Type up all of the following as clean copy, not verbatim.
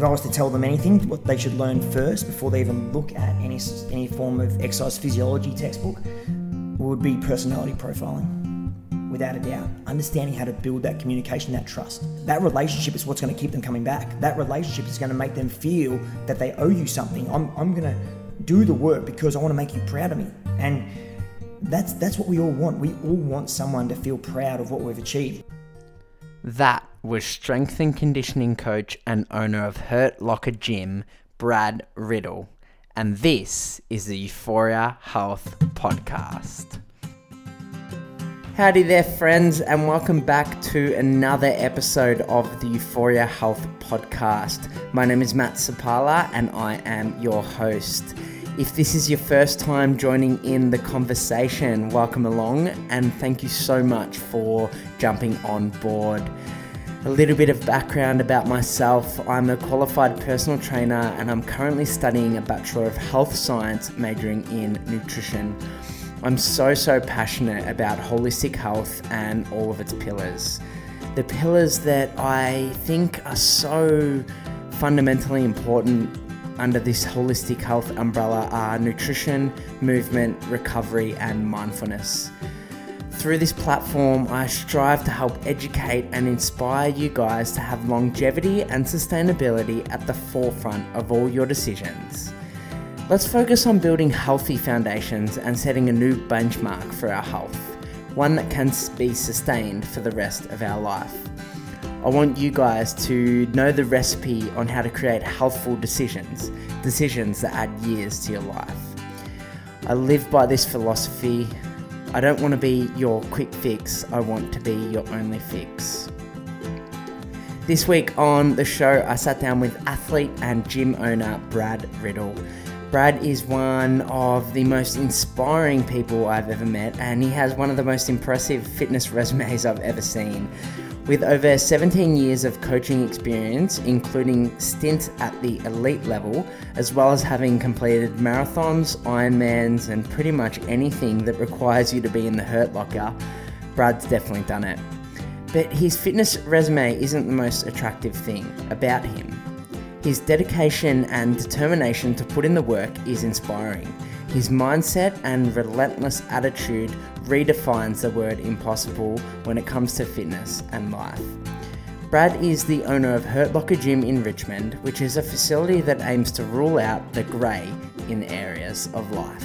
If I was to tell them anything, what they should learn first before they even look at any form of exercise physiology textbook would be personality profiling. Without a doubt, understanding how to build that communication, that trust. That relationship is what's going to keep them coming back. That relationship is going to make them feel that they owe you something. I'm going to do the work because I want to make you proud of me. And that's what we all want. We all want someone to feel proud of what we've achieved. That was strength and conditioning coach and owner of Hurt Locker Gym, Brad Riddle. And this is the Euphoria Health Podcast. Howdy there, friends, and welcome back to another episode of the Euphoria Health Podcast. My name is Matt Sapala, and I am your host. If this is your first time joining in the conversation, welcome along, and thank you so much for jumping on board. A little bit of background about myself. I'm a qualified personal trainer, and I'm currently studying a Bachelor of Health Science, majoring in nutrition. I'm so passionate about holistic health and all of its pillars. The pillars that I think are so fundamentally important under this holistic health umbrella are nutrition, movement, recovery, and mindfulness. Through this platform, I strive to help educate and inspire you guys to have longevity and sustainability at the forefront of all your decisions. Let's focus on building healthy foundations and setting a new benchmark for our health, one that can be sustained for the rest of our life. I want you guys to know the recipe on how to create healthful decisions that add years to your life. I live by this philosophy. I don't want to be your quick fix, I want to be your only fix. This week on the show, I sat down with athlete and gym owner Brad Riddle. Brad is one of the most inspiring people I've ever met, and he has one of the most impressive fitness resumes I've ever seen. With over 17 years of coaching experience, including stints at the elite level, as well as having completed marathons, Ironmans, and pretty much anything that requires you to be in the Hurt Locker, Brad's definitely done it. But his fitness resume isn't the most attractive thing about him. His dedication and determination to put in the work is inspiring. His mindset and relentless attitude redefines the word impossible when it comes to fitness and life. Brad is the owner of Hurt Locker Gym in Richmond, which is a facility that aims to rule out the grey in areas of life.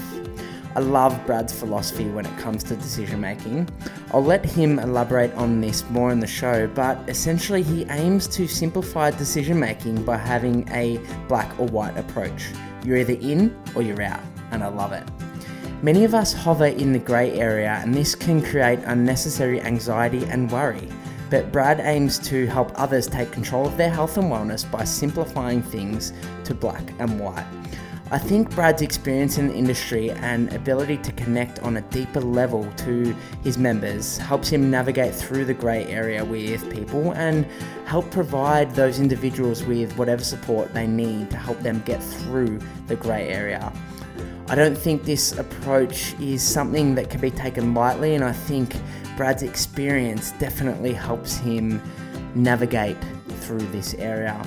I love Brad's philosophy when it comes to decision making. I'll let him elaborate on this more in the show, but essentially he aims to simplify decision making by having a black or white approach. You're either in or you're out, and I love it. Many of us hover in the grey area, and this can create unnecessary anxiety and worry, but Brad aims to help others take control of their health and wellness by simplifying things to black and white. I think Brad's experience in the industry and ability to connect on a deeper level to his members helps him navigate through the grey area with people and help provide those individuals with whatever support they need to help them get through the grey area. I don't think this approach is something that can be taken lightly, and I think Brad's experience definitely helps him navigate through this area.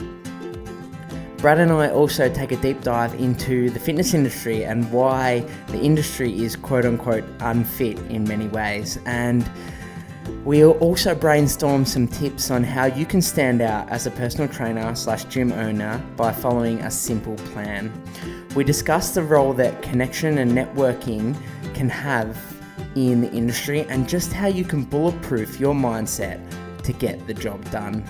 Brad and I also take a deep dive into the fitness industry and why the industry is quote unquote unfit in many ways. And we'll also brainstorm some tips on how you can stand out as a personal trainer / gym owner by following a simple plan. We discuss the role that connection and networking can have in the industry and just how you can bulletproof your mindset to get the job done.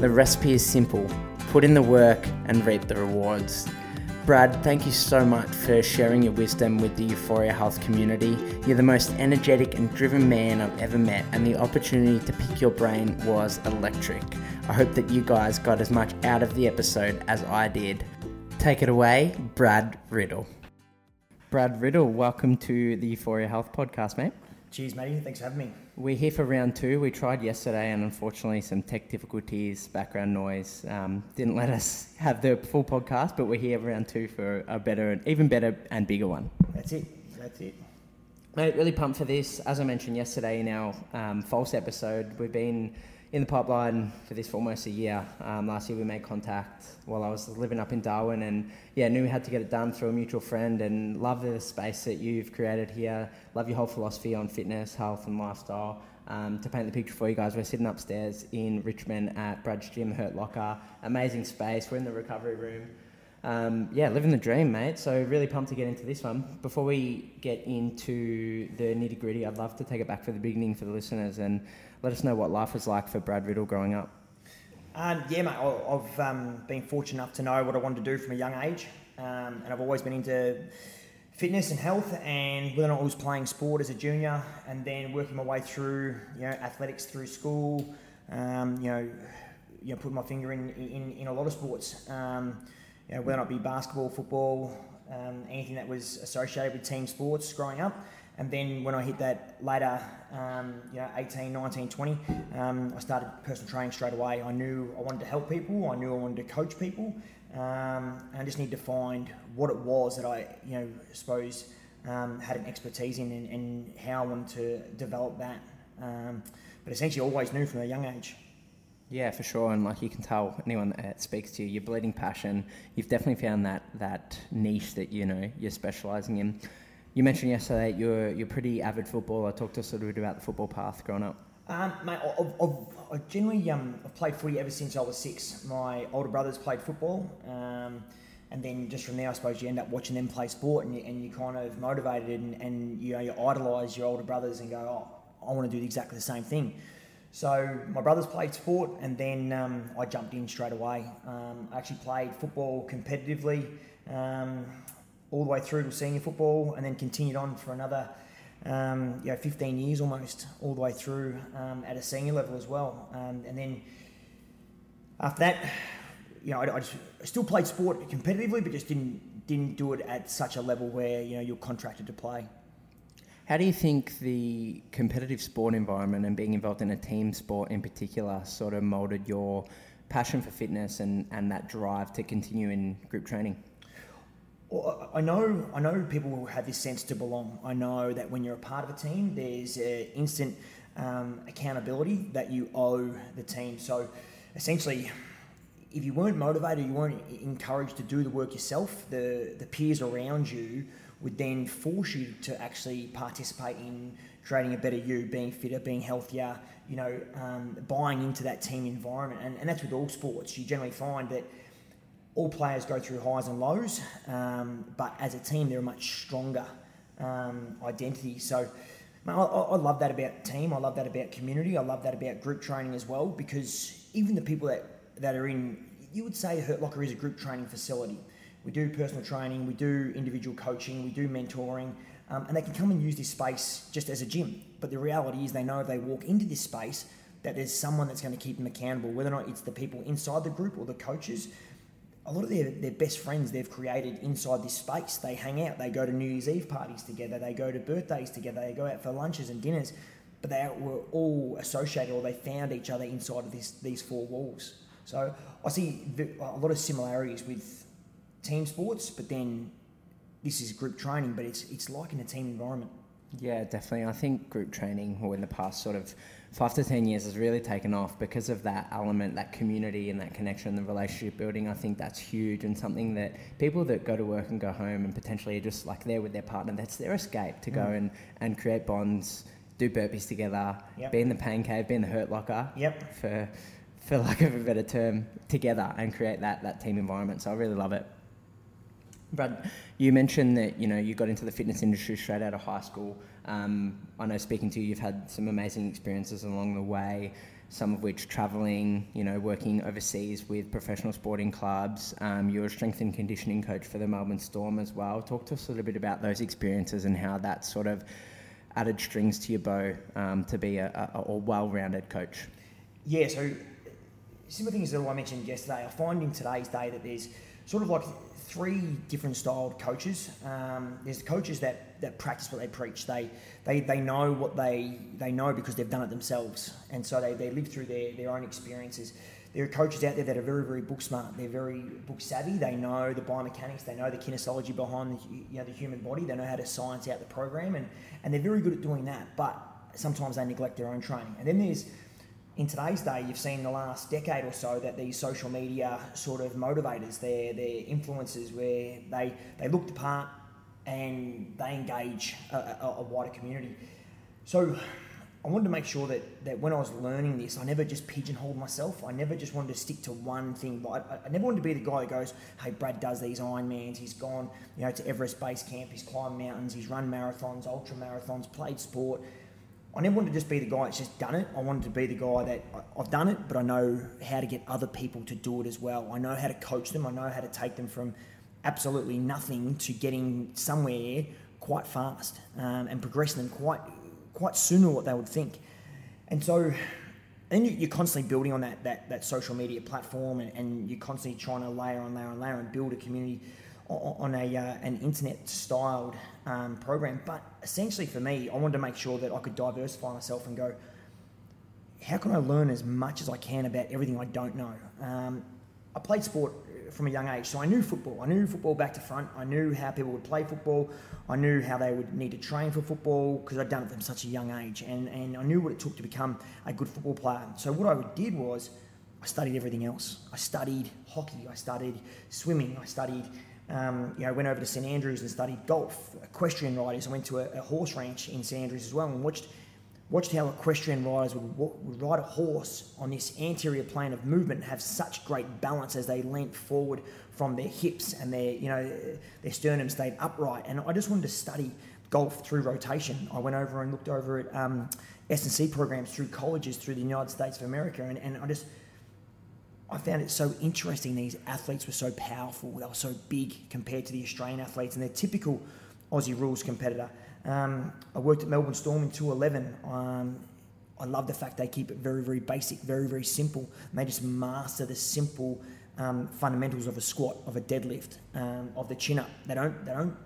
The recipe is simple. Put in the work and reap the rewards. Brad, thank you so much for sharing your wisdom with the Euphoria Health community. You're the most energetic and driven man I've ever met, and the opportunity to pick your brain was electric. I hope that you guys got as much out of the episode as I did. Take it away, Brad Riddle. Brad Riddle, welcome to the Euphoria Health Podcast, mate. Cheers, matey. Thanks for having me. We're here for round two. We tried yesterday, and unfortunately some tech difficulties, background noise, didn't let us have the full podcast, but we're here for round two for a better, even better and bigger one. That's it. Mate, really pumped for this. As I mentioned yesterday in our false episode, we've been in the pipeline for this for almost a year. Last year we made contact while I was living up in Darwin, and yeah, knew we had to get it done through a mutual friend, and love the space that you've created here. Love your whole philosophy on fitness, health and lifestyle. To paint the picture for you guys, we're sitting upstairs in Richmond at Brad's Gym, Hurt Locker. Amazing space. We're in the recovery room. Yeah, living the dream, mate. So really pumped to get into this one. Before we get into the nitty gritty, I'd love to take it back for the beginning for the listeners and let us know what life was like for Brad Riddle growing up. Yeah, mate, I've been fortunate enough to know what I wanted to do from a young age. And I've always been into fitness and health, and whether or not I was playing sport as a junior and then working my way through, athletics through school, putting my finger in a lot of sports. Whether or not it be basketball, football, anything that was associated with team sports growing up. And then when I hit that later, 18, 19, 20, I started personal training straight away. I knew I wanted to help people. I knew I wanted to coach people. And I just needed to find what it was that I, had an expertise in and how I wanted to develop that. But essentially always knew from a young age. Yeah, for sure, and like you can tell anyone that speaks to you, your bleeding passion, you've definitely found that niche that you're specialising in. You mentioned yesterday that you're a pretty avid footballer. Talk to us a little bit about the football path growing up. Mate, I've generally I've played footy ever since I was 6. My older brothers played football, and then just from there, I suppose you end up watching them play sport, and you kind of motivated, and you idolise your older brothers and go, oh, I want to do exactly the same thing. So my brothers played sport, and then I jumped in straight away. I actually played football competitively all the way through to senior football, and then continued on for another 15 years almost, all the way through at a senior level as well. And then after that, I still played sport competitively, but just didn't do it at such a level where you're contracted to play. How do you think the competitive sport environment and being involved in a team sport in particular sort of moulded your passion for fitness and that drive to continue in group training? Well, I know people will have this sense to belong. I know that when you're a part of a team, there's instant accountability that you owe the team. So essentially, if you weren't motivated, you weren't encouraged to do the work yourself, the peers around you would then force you to actually participate in creating a better you, being fitter, being healthier, buying into that team environment. And that's with all sports. You generally find that all players go through highs and lows, but as a team, they're a much stronger identity. So I love that about team. I love that about community. I love that about group training as well, because even the people that are in, you would say Hurt Locker is a group training facility. We do personal training, we do individual coaching, we do mentoring, and they can come and use this space just as a gym. But the reality is they know if they walk into this space that there's someone that's going to keep them accountable, whether or not it's the people inside the group or the coaches. A lot of their best friends they've created inside this space. They hang out, they go to New Year's Eve parties together, they go to birthdays together, they go out for lunches and dinners, but they were all associated or they found each other inside of these four walls. So I see a lot of similarities with team sports, but then this is group training, but it's like in a team environment. Yeah, definitely. I think group training, or in the past sort of 5 to 10 years, has really taken off because of that element, that community and that connection, the relationship building. I think that's huge, and something that people that go to work and go home and potentially are just like there with their partner, that's their escape to go and create bonds, do burpees together, be in the pain cave, be in the Hurt Locker for lack of a better term, together and create that team environment. So I really love it. Brad, you mentioned that you got into the fitness industry straight out of high school. I know speaking to you, you've had some amazing experiences along the way, some of which travelling, working overseas with professional sporting clubs. You're a strength and conditioning coach for the Melbourne Storm as well. Talk to us a little bit about those experiences and how that sort of added strings to your bow to be a well-rounded coach. Yeah, so similar things that I mentioned yesterday. I find in today's day that there's sort of like three different styled coaches. There's coaches that practice what they preach. They know what they know because they've done it themselves, and so they live through their own experiences. There are coaches out there that are very, very book smart. They're very book savvy. They know the biomechanics. They know the kinesiology behind the human body. They know how to science out the program, and they're very good at doing that. But sometimes they neglect their own training. And then there's, in today's day, you've seen the last decade or so that these social media sort of motivators, they're influencers where they look the part and they engage a wider community. So I wanted to make sure that when I was learning this, I never just pigeonholed myself. I never just wanted to stick to one thing. I never wanted to be the guy that goes, hey, Brad does these Ironmans. He's gone to Everest Base Camp. He's climbed mountains. He's run marathons, ultra marathons, played sport. I never wanted to just be the guy that's just done it. I wanted to be the guy that I've done it, but I know how to get other people to do it as well. I know how to coach them. I know how to take them from absolutely nothing to getting somewhere quite fast and progressing them quite sooner what they would think. And so then you're constantly building on that social media platform and you're constantly trying to layer on and build a community on an internet-styled program. But essentially for me, I wanted to make sure that I could diversify myself and go, how can I learn as much as I can about everything I don't know? I played sport from a young age, so I knew football. I knew football back to front. I knew how people would play football. I knew how they would need to train for football because I'd done it from such a young age, and I knew what it took to become a good football player. So what I did was I studied everything else. I studied hockey. I studied swimming. I studied... went over to St Andrews and studied golf, equestrian riders. I went to a horse ranch in St Andrews as well and watched how equestrian riders would ride a horse on this anterior plane of movement and have such great balance as they leant forward from their hips and their sternum stayed upright. And I just wanted to study golf through rotation. I went over and looked over at S&C programs through colleges through the United States of America, and I found it so interesting. These athletes were so powerful. They were so big compared to the Australian athletes and their typical Aussie rules competitor. I worked at Melbourne Storm in 2011. I love the fact they keep it very, very basic, very, very simple. And they just master the simple fundamentals of a squat, of a deadlift, of the chin up. They don't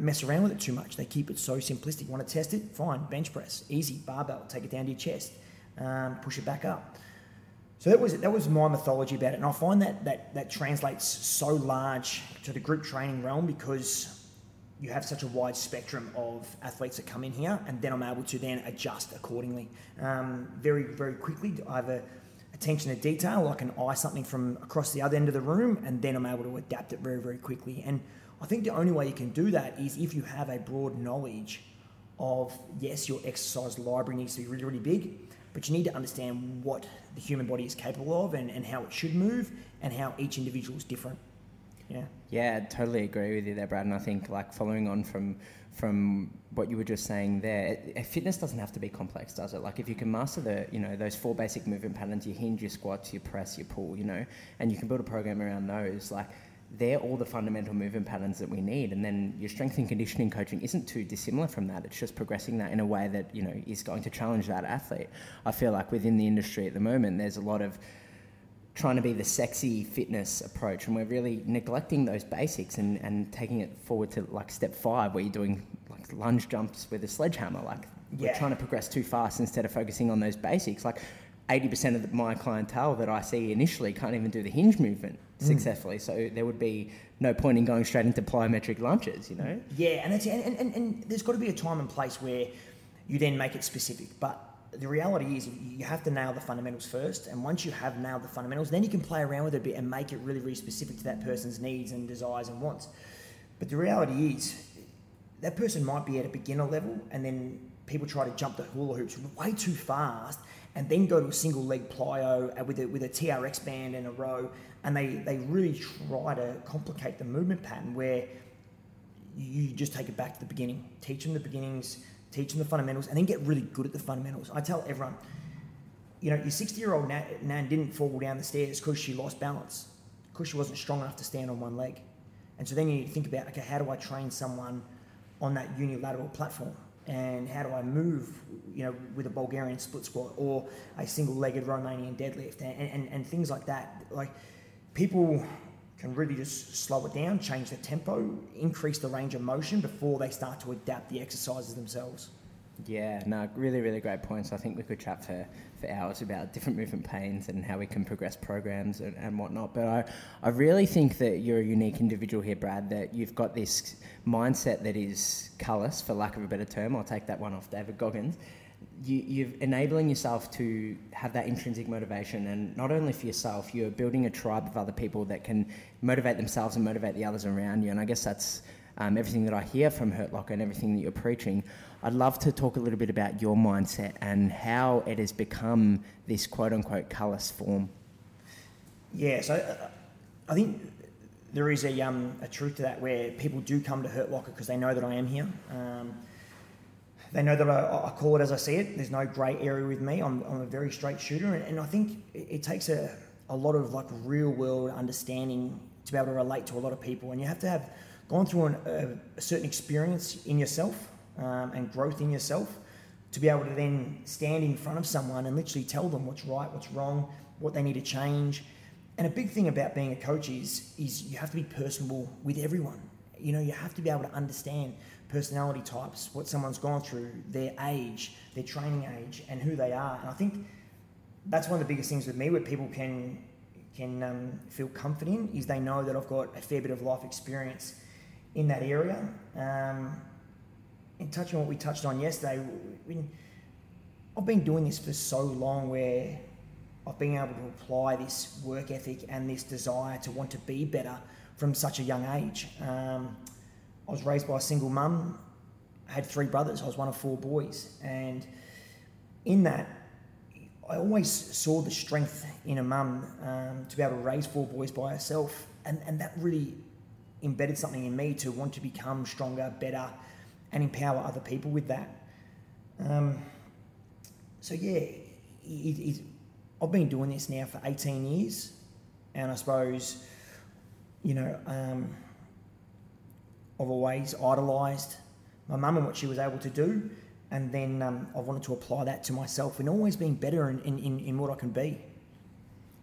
mess around with it too much. They keep it so simplistic. Want to test it? Fine. Bench press, easy. Barbell, take it down to your chest, push it back up. So that was my mythology about it, and I find that translates so large to the group training realm because you have such a wide spectrum of athletes that come in here, and then I'm able to then adjust accordingly very, very quickly. I have an attention to detail. I can eye something from across the other end of the room, and then I'm able to adapt it very, very quickly. And I think the only way you can do that is if you have a broad knowledge of, yes, your exercise library needs to be really, really big, but you need to understand what the human body is capable of and how it should move and how each individual is different. Yeah, I totally agree with you there, Brad. And I think following on from what you were just saying there, fitness doesn't have to be complex, does it? Like if you can master those four basic movement patterns, your hinge, your squats, your press, your pull, and you can build a program around those, they're all the fundamental movement patterns that we need. And then your strength and conditioning coaching isn't too dissimilar from that. It's just progressing that in a way that, is going to challenge that athlete. I feel like within the industry at the moment, there's a lot of trying to be the sexy fitness approach, and we're really neglecting those basics and taking it forward to step 5 where you're doing lunge jumps with a sledgehammer. We're trying to progress too fast instead of focusing on those basics. 80% of my clientele that I see initially can't even do the hinge movement successfully. So there would be no point in going straight into plyometric lunges, Yeah, and that's it. And there's got to be a time and place where you then make it specific. But the reality is you have to nail the fundamentals first. And once you have nailed the fundamentals, then you can play around with it a bit and make it really, really specific to that person's needs and desires and wants. But the reality is that person might be at a beginner level, and then people try to jump the hula hoops way too fast and then go to a single leg plyo with a TRX band and a row, and they really try to complicate the movement pattern where you just take it back to the beginning. Teach them the beginnings, teach them the fundamentals, and then get really good at the fundamentals. I tell everyone, your 60-year-old Nan didn't fall down the stairs because she lost balance, because she wasn't strong enough to stand on one leg. And so then you think about, okay, how do I train someone on that unilateral platform? And how do I move, with a Bulgarian split squat or a single-legged Romanian deadlift and things like that? People can really just slow it down, change the tempo, increase the range of motion before they start to adapt the exercises themselves. Yeah, no, really, really great points. I think we could chat for hours about different movement pains and how we can progress programs and whatnot. But I really think that you're a unique individual here, Brad, that you've got this mindset that is callous, for lack of a better term. I'll take that one off David Goggins. You're enabling yourself to have that intrinsic motivation, and not only for yourself, you're building a tribe of other people that can motivate themselves and motivate the others around you. And I guess that's everything that I hear from Hurt Locker and everything that you're preaching. I'd love to talk a little bit about your mindset and how it has become this quote-unquote callous form. Yeah, so I think there is a truth to that, where people do come to Hurt Locker because they know that I am here. They know that I call it as I see it. There's no grey area with me. I'm a very straight shooter, and I think it takes a lot of like real world understanding to be able to relate to a lot of people. And you have to have gone through a certain experience in yourself and growth in yourself to be able to then stand in front of someone and literally tell them what's right, what's wrong, what they need to change. And a big thing about being a coach is you have to be personable with everyone. You know, you have to be able to understand personality types, what someone's gone through, their age, their training age, and who they are. And I think that's one of the biggest things with me, where people can feel comfort in, is they know that I've got a fair bit of life experience in that area. And touching on what we touched on yesterday, I've been doing this for so long, where I've been able to apply this work ethic and this desire to want to be better from such a young age. I was raised by a single mum. I had three brothers. I was one of four boys. And in that, I always saw the strength in a mum to be able to raise four boys by herself. And that really embedded something in me to want to become stronger, better, and empower other people with that. I've been doing this now for 18 years. And I suppose, you know, I've always idolised my mum and what she was able to do, and then I've wanted to apply that to myself and always being better in what I can be.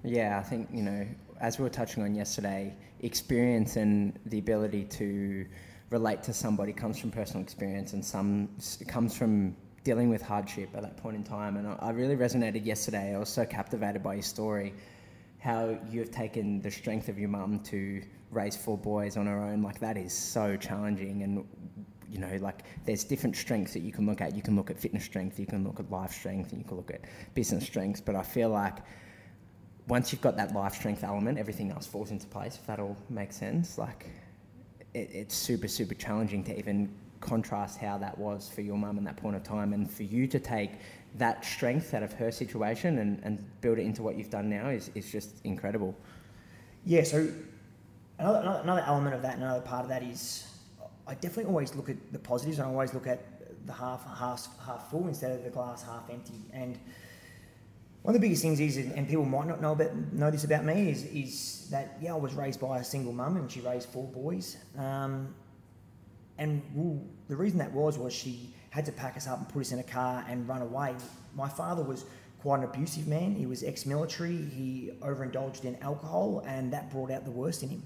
Yeah, I think, you know, as we were touching on yesterday, experience and the ability to relate to somebody comes from personal experience, and some comes from dealing with hardship at that point in time. And I really resonated yesterday. I was so captivated by your story, how you've taken the strength of your mum to raise four boys on her own. Like, that is so challenging. And, you know, like, there's different strengths that you can look at. You can look at fitness strength, you can look at life strength, and you can look at business strengths. But I feel like once you've got that life strength element, everything else falls into place, if that all makes sense. Like, it's super, super challenging to even contrast how that was for your mum in that point of time, and for you to take that strength out of her situation and build it into what you've done now is just incredible. Yeah, so another element of that, another part of that is I definitely always look at the positives, and I always look at the half full instead of the glass half empty. And one of the biggest things is, and people might not know this about me, is that, yeah, I was raised by a single mum and she raised four boys. The reason that was she had to pack us up and put us in a car and run away. My father was quite an abusive man. He was ex-military. He overindulged in alcohol, and that brought out the worst in him.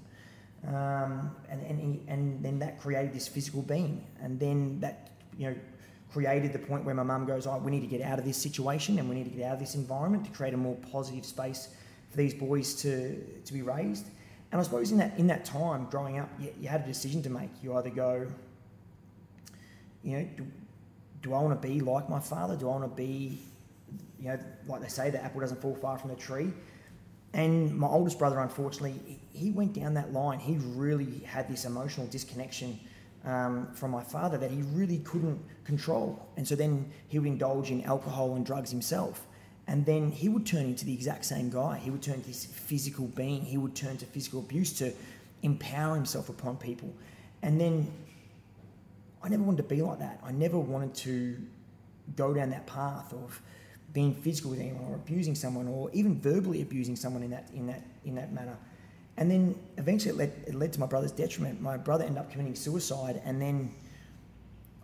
And then that created this physical being. And then that, you know, created the point where my mum goes, oh, we need to get out of this situation, and we need to get out of this environment to create a more positive space for these boys to be raised. And I suppose in that time growing up, you had a decision to make. You either go, you know, do I want to be like my father? Do I want to be, you know, like they say, the apple doesn't fall far from the tree? And my oldest brother, unfortunately, he went down that line. He really had this emotional disconnection from my father that he really couldn't control. And so then he would indulge in alcohol and drugs himself. And then he would turn into the exact same guy. He would turn into this physical being. He would turn to physical abuse to empower himself upon people. And then I never wanted to be like that. I never wanted to go down that path of being physical with anyone, or abusing someone, or even verbally abusing someone in that manner. And then eventually it led to my brother's detriment. My brother ended up committing suicide, and then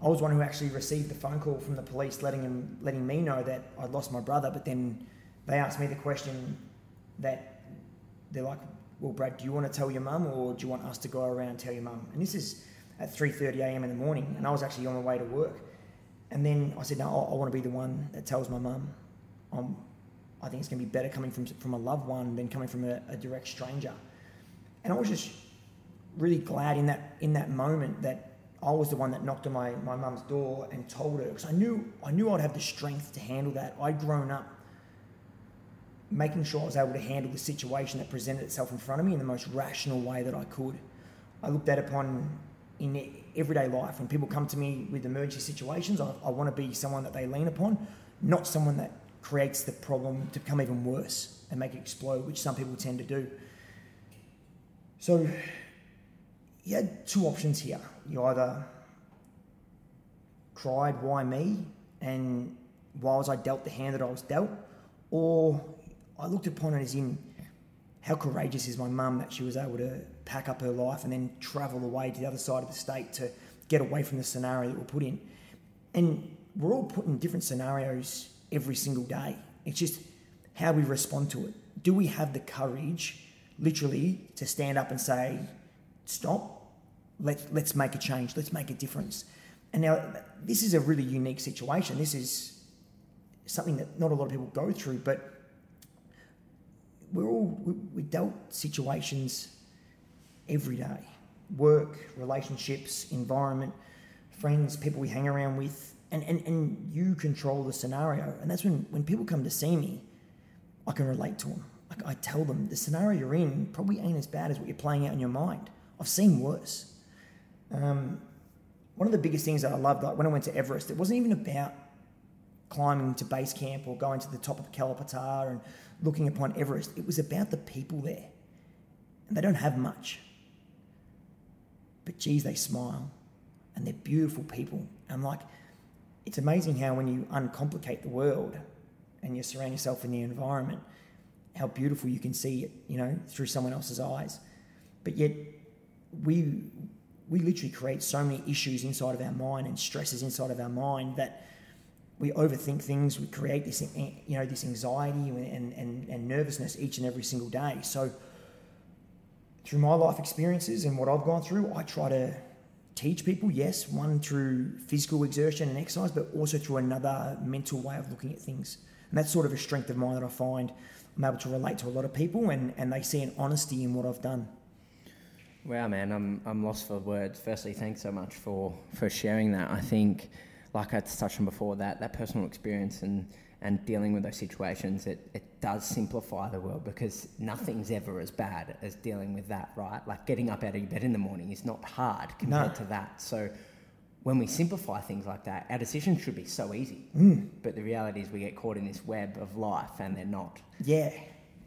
I was one who actually received the phone call from the police letting me know that I'd lost my brother. But then they asked me the question that they're like, well, Brad, do you want to tell your mum or do you want us to go around and tell your mum? And this is at 3:30 a.m. in the morning, and I was actually on my way to work. And then I said, no, I want to be the one that tells my mum. I think it's going to be better coming from a loved one than coming from a direct stranger. And I was just really glad in that moment that I was the one that knocked on my mum's door and told her, because I knew I'd have the strength to handle that. I'd grown up making sure I was able to handle the situation that presented itself in front of me in the most rational way that I could. I looked at upon in everyday life. When people come to me with emergency situations, I want to be someone that they lean upon, not someone that creates the problem to become even worse and make it explode, which some people tend to do. So you had two options here. You either cried, why me? And why was I dealt the hand that I was dealt? Or I looked upon it as in, how courageous is my mum that she was able to pack up her life and then travel away to the other side of the state to get away from the scenario that we're put in. And we're all put in different scenarios every single day. It's just how we respond to it. Do we have the courage, literally, to stand up and say, stop, let's make a change, let's make a difference. And now, this is a really unique situation. This is something that not a lot of people go through, but we dealt situations every day. Work, relationships, environment, friends, people we hang around with, and you control the scenario. And that's when people come to see me, I can relate to them. I tell them the scenario you're in probably ain't as bad as what you're playing out in your mind. I've seen worse. One of the biggest things that I loved, like when I went to Everest, it wasn't even about climbing to base camp or going to the top of Kalapatar and looking upon Everest. It was about the people there. And they don't have much. But geez, they smile. And they're beautiful people. And I'm like, it's amazing how when you uncomplicate the world and you surround yourself in the environment, how beautiful you can see it, you know, through someone else's eyes. But yet we literally create so many issues inside of our mind and stresses inside of our mind that we overthink things, we create this, you know, this anxiety and nervousness each and every single day. So through my life experiences and what I've gone through, I try to teach people, yes, one through physical exertion and exercise, but also through another mental way of looking at things. And that's sort of a strength of mine that I find I'm able to relate to a lot of people, and they see an honesty in what I've done. Wow, man, I'm lost for words. Firstly, thanks so much for sharing that. I think, like I touched on before, that personal experience and dealing with those situations, it does simplify the world, because nothing's ever as bad as dealing with that, right? Like getting up out of your bed in the morning is not hard compared to that. So when we simplify things like that, our decisions should be so easy. Mm. But the reality is we get caught in this web of life, and they're not. Yeah.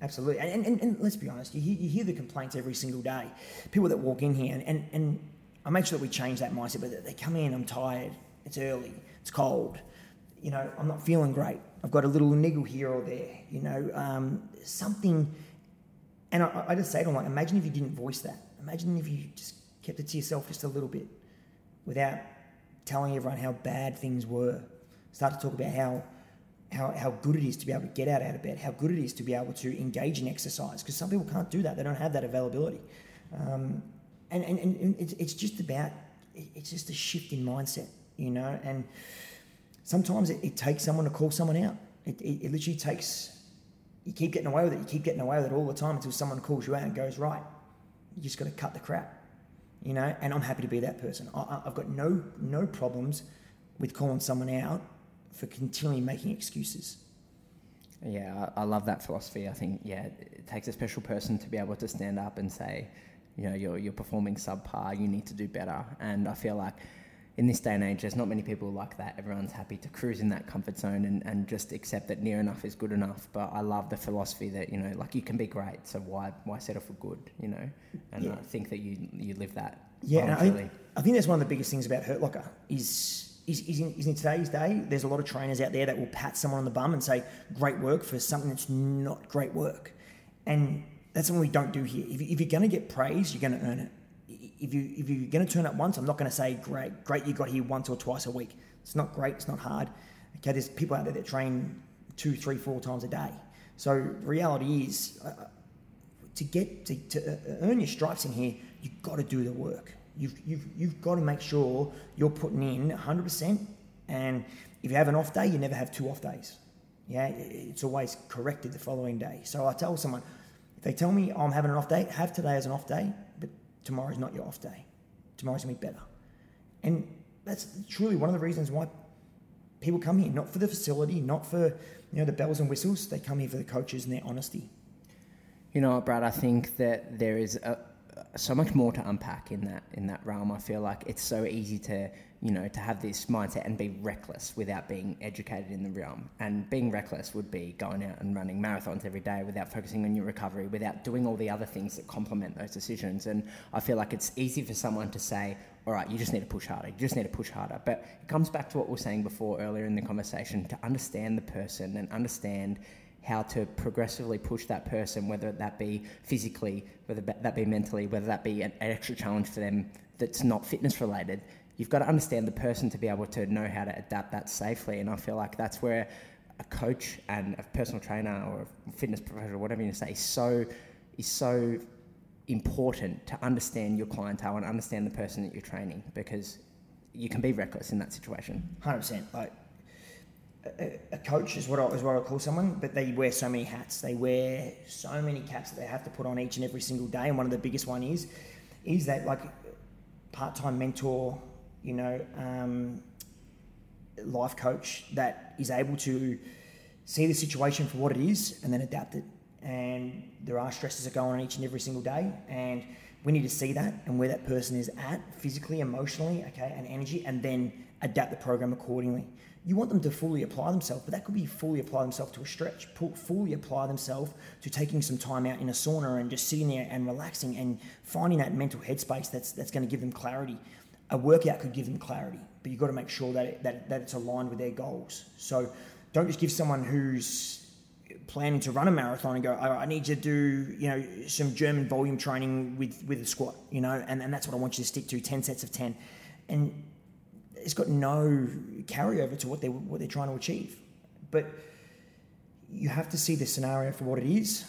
Absolutely. And let's be honest, you hear the complaints every single day. People that walk in here, and I make sure that we change that mindset, but they come in, I'm tired, it's early, it's cold, you know, I'm not feeling great, I've got a little niggle here or there, you know, something. And I just say to them, like, imagine if you didn't voice that. Imagine if you just kept it to yourself just a little bit without telling everyone how bad things were. Start to talk about how good it is to be able to get out of bed, how good it is to be able to engage in exercise, because some people can't do that. They don't have that availability. And it's just a shift in mindset, you know, and sometimes it takes someone to call someone out. It literally takes, you keep getting away with it all the time until someone calls you out and goes, right, you just got to cut the crap, you know, and I'm happy to be that person. I've got no problems with calling someone out for continually making excuses. Yeah, I love that philosophy. I think, yeah, it takes a special person to be able to stand up and say, you know, you're performing subpar, you need to do better. And I feel like in this day and age, there's not many people like that. Everyone's happy to cruise in that comfort zone and just accept that near enough is good enough. But I love the philosophy that, you know, like, you can be great, so why settle for good, you know? And yeah. I think that you live that. Yeah, and I think that's one of the biggest things about Hurt Locker is in today's day, there's a lot of trainers out there that will pat someone on the bum and say, great work, for something that's not great work. And that's something we don't do here. If you're going to get praise, you're going to earn it. If you're going to turn up once, I'm not going to say, great, you got here once or twice a week. It's not great. It's not hard. Okay, there's people out there that train 2, 3, 4 times a day. So the reality is, to get to earn your stripes in here, you've got to do the work. You've got to make sure you're putting in 100%. And if you have an off day, you never have two off days. Yeah, it's always corrected the following day. So I tell someone, if they tell me I'm having an off day, have today as an off day, but tomorrow's not your off day. Tomorrow's going to be better. And that's truly one of the reasons why people come here, not for the facility, not for, you know, the bells and whistles. They come here for the coaches and their honesty. You know what, Brad, I think that there is so much more to unpack in that realm. I feel like it's so easy to, you know, to have this mindset and be reckless without being educated in the realm. And being reckless would be going out and running marathons every day without focusing on your recovery, without doing all the other things that complement those decisions. And I feel like it's easy for someone to say, all right, you just need to push harder. You just need to push harder. But it comes back to what we were saying before, earlier in the conversation, to understand the person and understand how to progressively push that person, whether that be physically, whether that be mentally, whether that be an extra challenge for them that's not fitness related. You've got to understand the person to be able to know how to adapt that safely. And I feel like that's where a coach and a personal trainer or a fitness professional, whatever you say, is so important to understand your clientele and understand the person that you're training, because you can be reckless in that situation. 100%. Like, a coach is what I call someone, but they wear so many hats. They wear so many caps that they have to put on each and every single day. And one of the biggest one is that, like, part-time mentor, you know, life coach that is able to see the situation for what it is and then adapt it. And there are stresses that go on each and every single day, and we need to see that and where that person is at physically, emotionally, okay, and energy, and then adapt the program accordingly. You want them to fully apply themselves, but that could be fully apply themselves to a stretch, fully apply themselves to taking some time out in a sauna and just sitting there and relaxing and finding that mental headspace that's going to give them clarity. A workout could give them clarity, but you've got to make sure that it's aligned with their goals. So don't just give someone who's planning to run a marathon and go, all right, I need you to do, you know, some German volume training with a squat, you know, and that's what I want you to stick to, 10 sets of 10. And it's got no carryover to what they're trying to achieve. But you have to see the scenario for what it is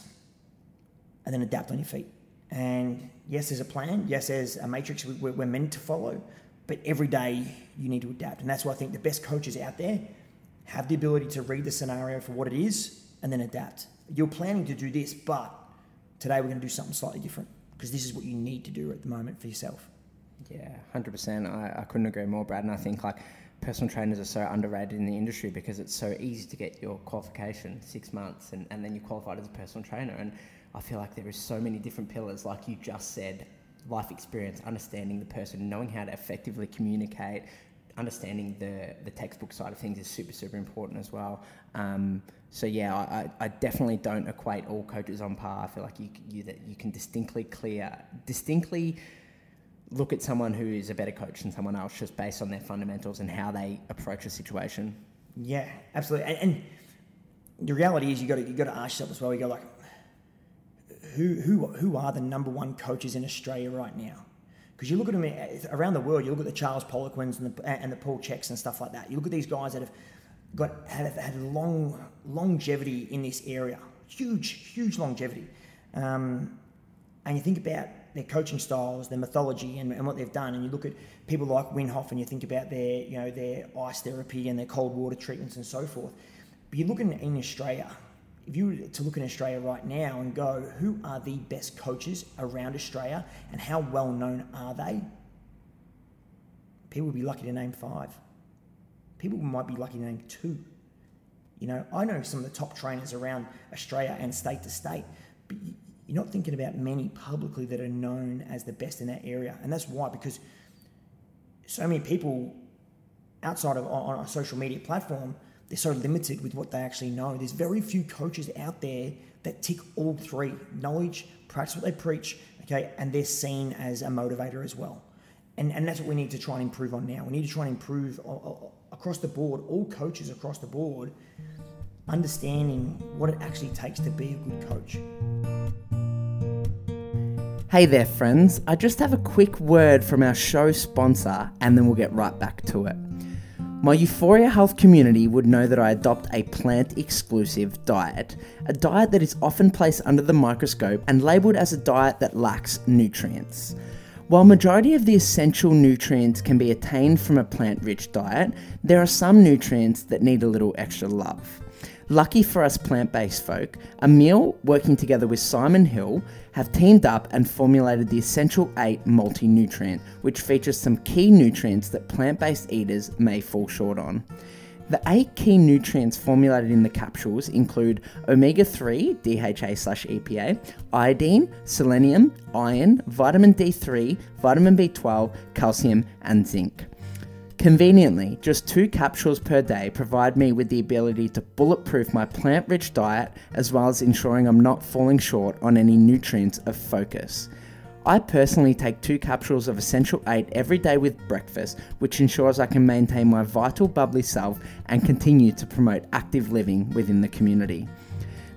and then adapt on your feet. And yes, there's a plan. Yes, there's a matrix we're meant to follow. But every day you need to adapt. And that's why I think the best coaches out there have the ability to read the scenario for what it is and then adapt. You're planning to do this, but today we're going to do something slightly different because this is what you need to do at the moment for yourself. Yeah, 100%. I couldn't agree more, Brad. And I think, like, personal trainers are so underrated in the industry because it's so easy to get your qualification 6 months and then you're qualified as a personal trainer. And I feel like there is so many different pillars, like you just said, life experience, understanding the person, knowing how to effectively communicate, understanding the textbook side of things is super, super important as well. So yeah, I definitely don't equate all coaches on par. I feel like you can distinctly look at someone who is a better coach than someone else just based on their fundamentals and how they approach a situation. Yeah, absolutely. And the reality is you got to ask yourself as well. You go, like, who are the number one coaches in Australia right now? Because you look at them around the world. You look at the Charles Poliquins and the Paul Checks and stuff like that. You look at these guys that have had long longevity in this area, huge longevity, and you think about their coaching styles, their mythology, and what they've done. And you look at people like Wim Hof, and you think about their ice therapy and their cold water treatments and so forth. But you look in Australia. If you were to look in Australia right now and go, who are the best coaches around Australia and how well known are they? People would be lucky to name 5. People might be lucky to name 2. You know, I know some of the top trainers around Australia and state to state, but you're not thinking about many publicly that are known as the best in that area. And that's why, because so many people outside of on a social media platform, they're so limited with what they actually know. There's very few coaches out there that tick all three: knowledge, practice what they preach, okay, and they're seen as a motivator as well. And that's what we need to try and improve on now. We need to try and improve across the board, all coaches across the board, understanding what it actually takes to be a good coach. Hey there, friends. I just have a quick word from our show sponsor, and then we'll get right back to it. My Euphoria Health community would know that I adopt a plant-exclusive diet, a diet that is often placed under the microscope and labelled as a diet that lacks nutrients. While majority of the essential nutrients can be attained from a plant-rich diet, there are some nutrients that need a little extra love. Lucky for us plant-based folk, Emil, working together with Simon Hill, have teamed up and formulated the Essential 8 multi-nutrient, which features some key nutrients that plant-based eaters may fall short on. The 8 key nutrients formulated in the capsules include omega-3, DHA/EPA, iodine, selenium, iron, vitamin D3, vitamin B12, calcium, and zinc. Conveniently, just 2 capsules per day provide me with the ability to bulletproof my plant-rich diet as well as ensuring I'm not falling short on any nutrients of focus. I personally take 2 capsules of Essential 8 every day with breakfast, which ensures I can maintain my vital bubbly self and continue to promote active living within the community.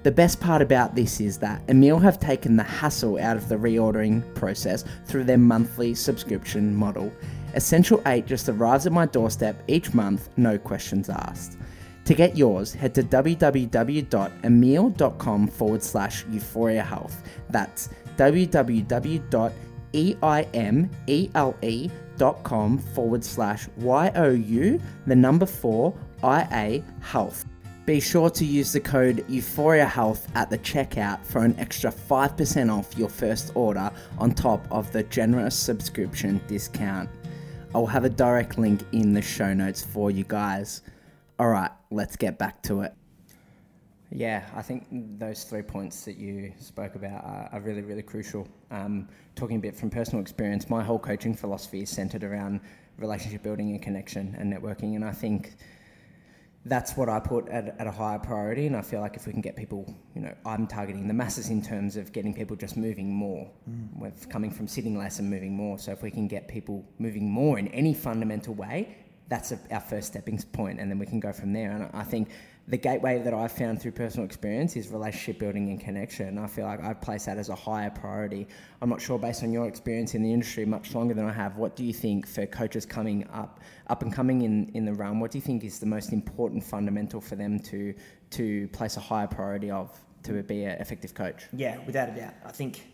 The best part about this is that Emil have taken the hassle out of the reordering process through their monthly subscription model. Essential 8 just arrives at my doorstep each month, no questions asked. To get yours, head to www.emil.com/Euphoria Health. That's www.eimele.com/YOU4IA Health. Be sure to use the code Euphoria Health at the checkout for an extra 5% off your first order on top of the generous subscription discount. I'll have a direct link in the show notes for you guys. All right, let's get back to it. Yeah, I think those 3 points that you spoke about are really, really crucial. Talking a bit from personal experience, my whole coaching philosophy is centered around relationship building and connection and networking. And I think that's what I put at a higher priority. And I feel like if we can get people, you know, I'm targeting the masses in terms of getting people just moving more. We're coming from sitting less and moving more. So if we can get people moving more in any fundamental way, that's our first stepping point, and then we can go from there. And I think the gateway that I've found through personal experience is relationship building and connection. I feel like I place that as a higher priority. I'm not sure, based on your experience in the industry much longer than I have, what do you think for coaches coming up and coming in the realm, what do you think is the most important fundamental for them to place a higher priority of to be an effective coach? Yeah, without a doubt. I think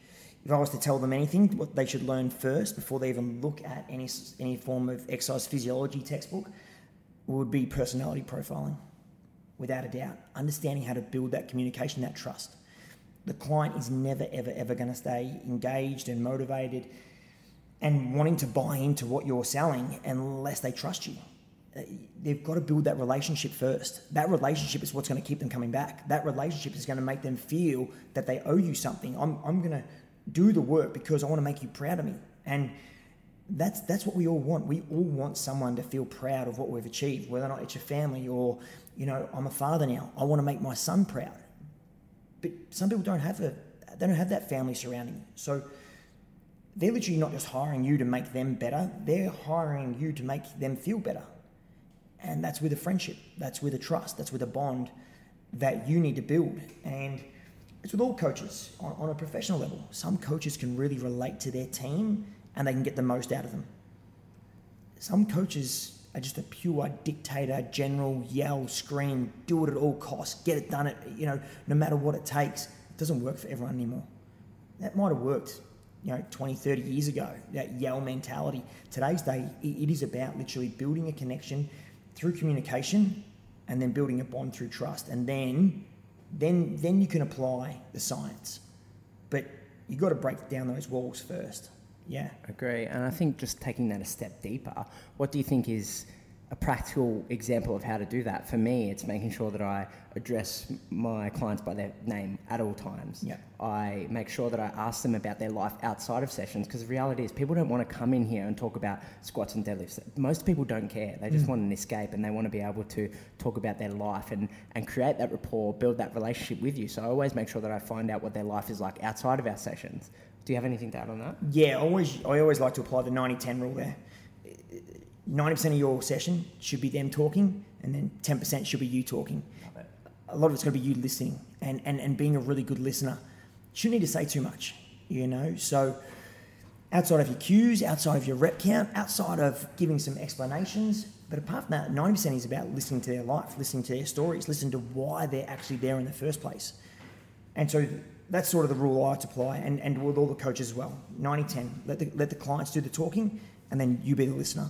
if I was to tell them anything, what they should learn first before they even look at any form of exercise physiology textbook would be personality profiling. Without a doubt, understanding how to build that communication, that trust. The client is never, ever, ever going to stay engaged and motivated and wanting to buy into what you're selling unless they trust you. They've got to build that relationship first. That relationship is what's going to keep them coming back. That relationship is going to make them feel that they owe you something. I'm going to do the work because I want to make you proud of me. And that's what we all want. We all want someone to feel proud of what we've achieved, whether or not it's your family or, you know, I'm a father now, I want to make my son proud. But some people don't have that family surrounding you. So they're literally not just hiring you to make them better, they're hiring you to make them feel better. And that's with a friendship, that's with a trust, that's with a bond that you need to build. And it's with all coaches on a professional level. Some coaches can really relate to their team and they can get the most out of them. Some coaches are just a pure dictator, general, yell, scream, do it at all costs, get it done, no matter what it takes. It doesn't work for everyone anymore. That might have worked, 20, 30 years ago, that yell mentality. Today's day, it is about literally building a connection through communication and then building a bond through trust. And then you can apply the science. But you've got to break down those walls first. Yeah, agree. And I think just taking that a step deeper, what do you think is a practical example of how to do that? For me, it's making sure that I address my clients by their name at all times. Yeah. I make sure that I ask them about their life outside of sessions, because the reality is people don't want to come in here and talk about squats and deadlifts. Most people don't care. They just want an escape, and they want to be able to talk about their life and create that rapport, build that relationship with you. So I always make sure that I find out what their life is like outside of our sessions. Do you have anything to add on that? Yeah, I always like to apply the 90-10 rule there. 90% of your session should be them talking, and then 10% should be you talking. A lot of it's going to be you listening and being a really good listener. You shouldn't need to say too much, So outside of your cues, outside of your rep count, outside of giving some explanations, But apart from that, 90% is about listening to their life, listening to their stories, listening to why they're actually there in the first place. And so that's sort of the rule I apply, and with all the coaches as well. 90-10, let the clients do the talking, and then you be the listener.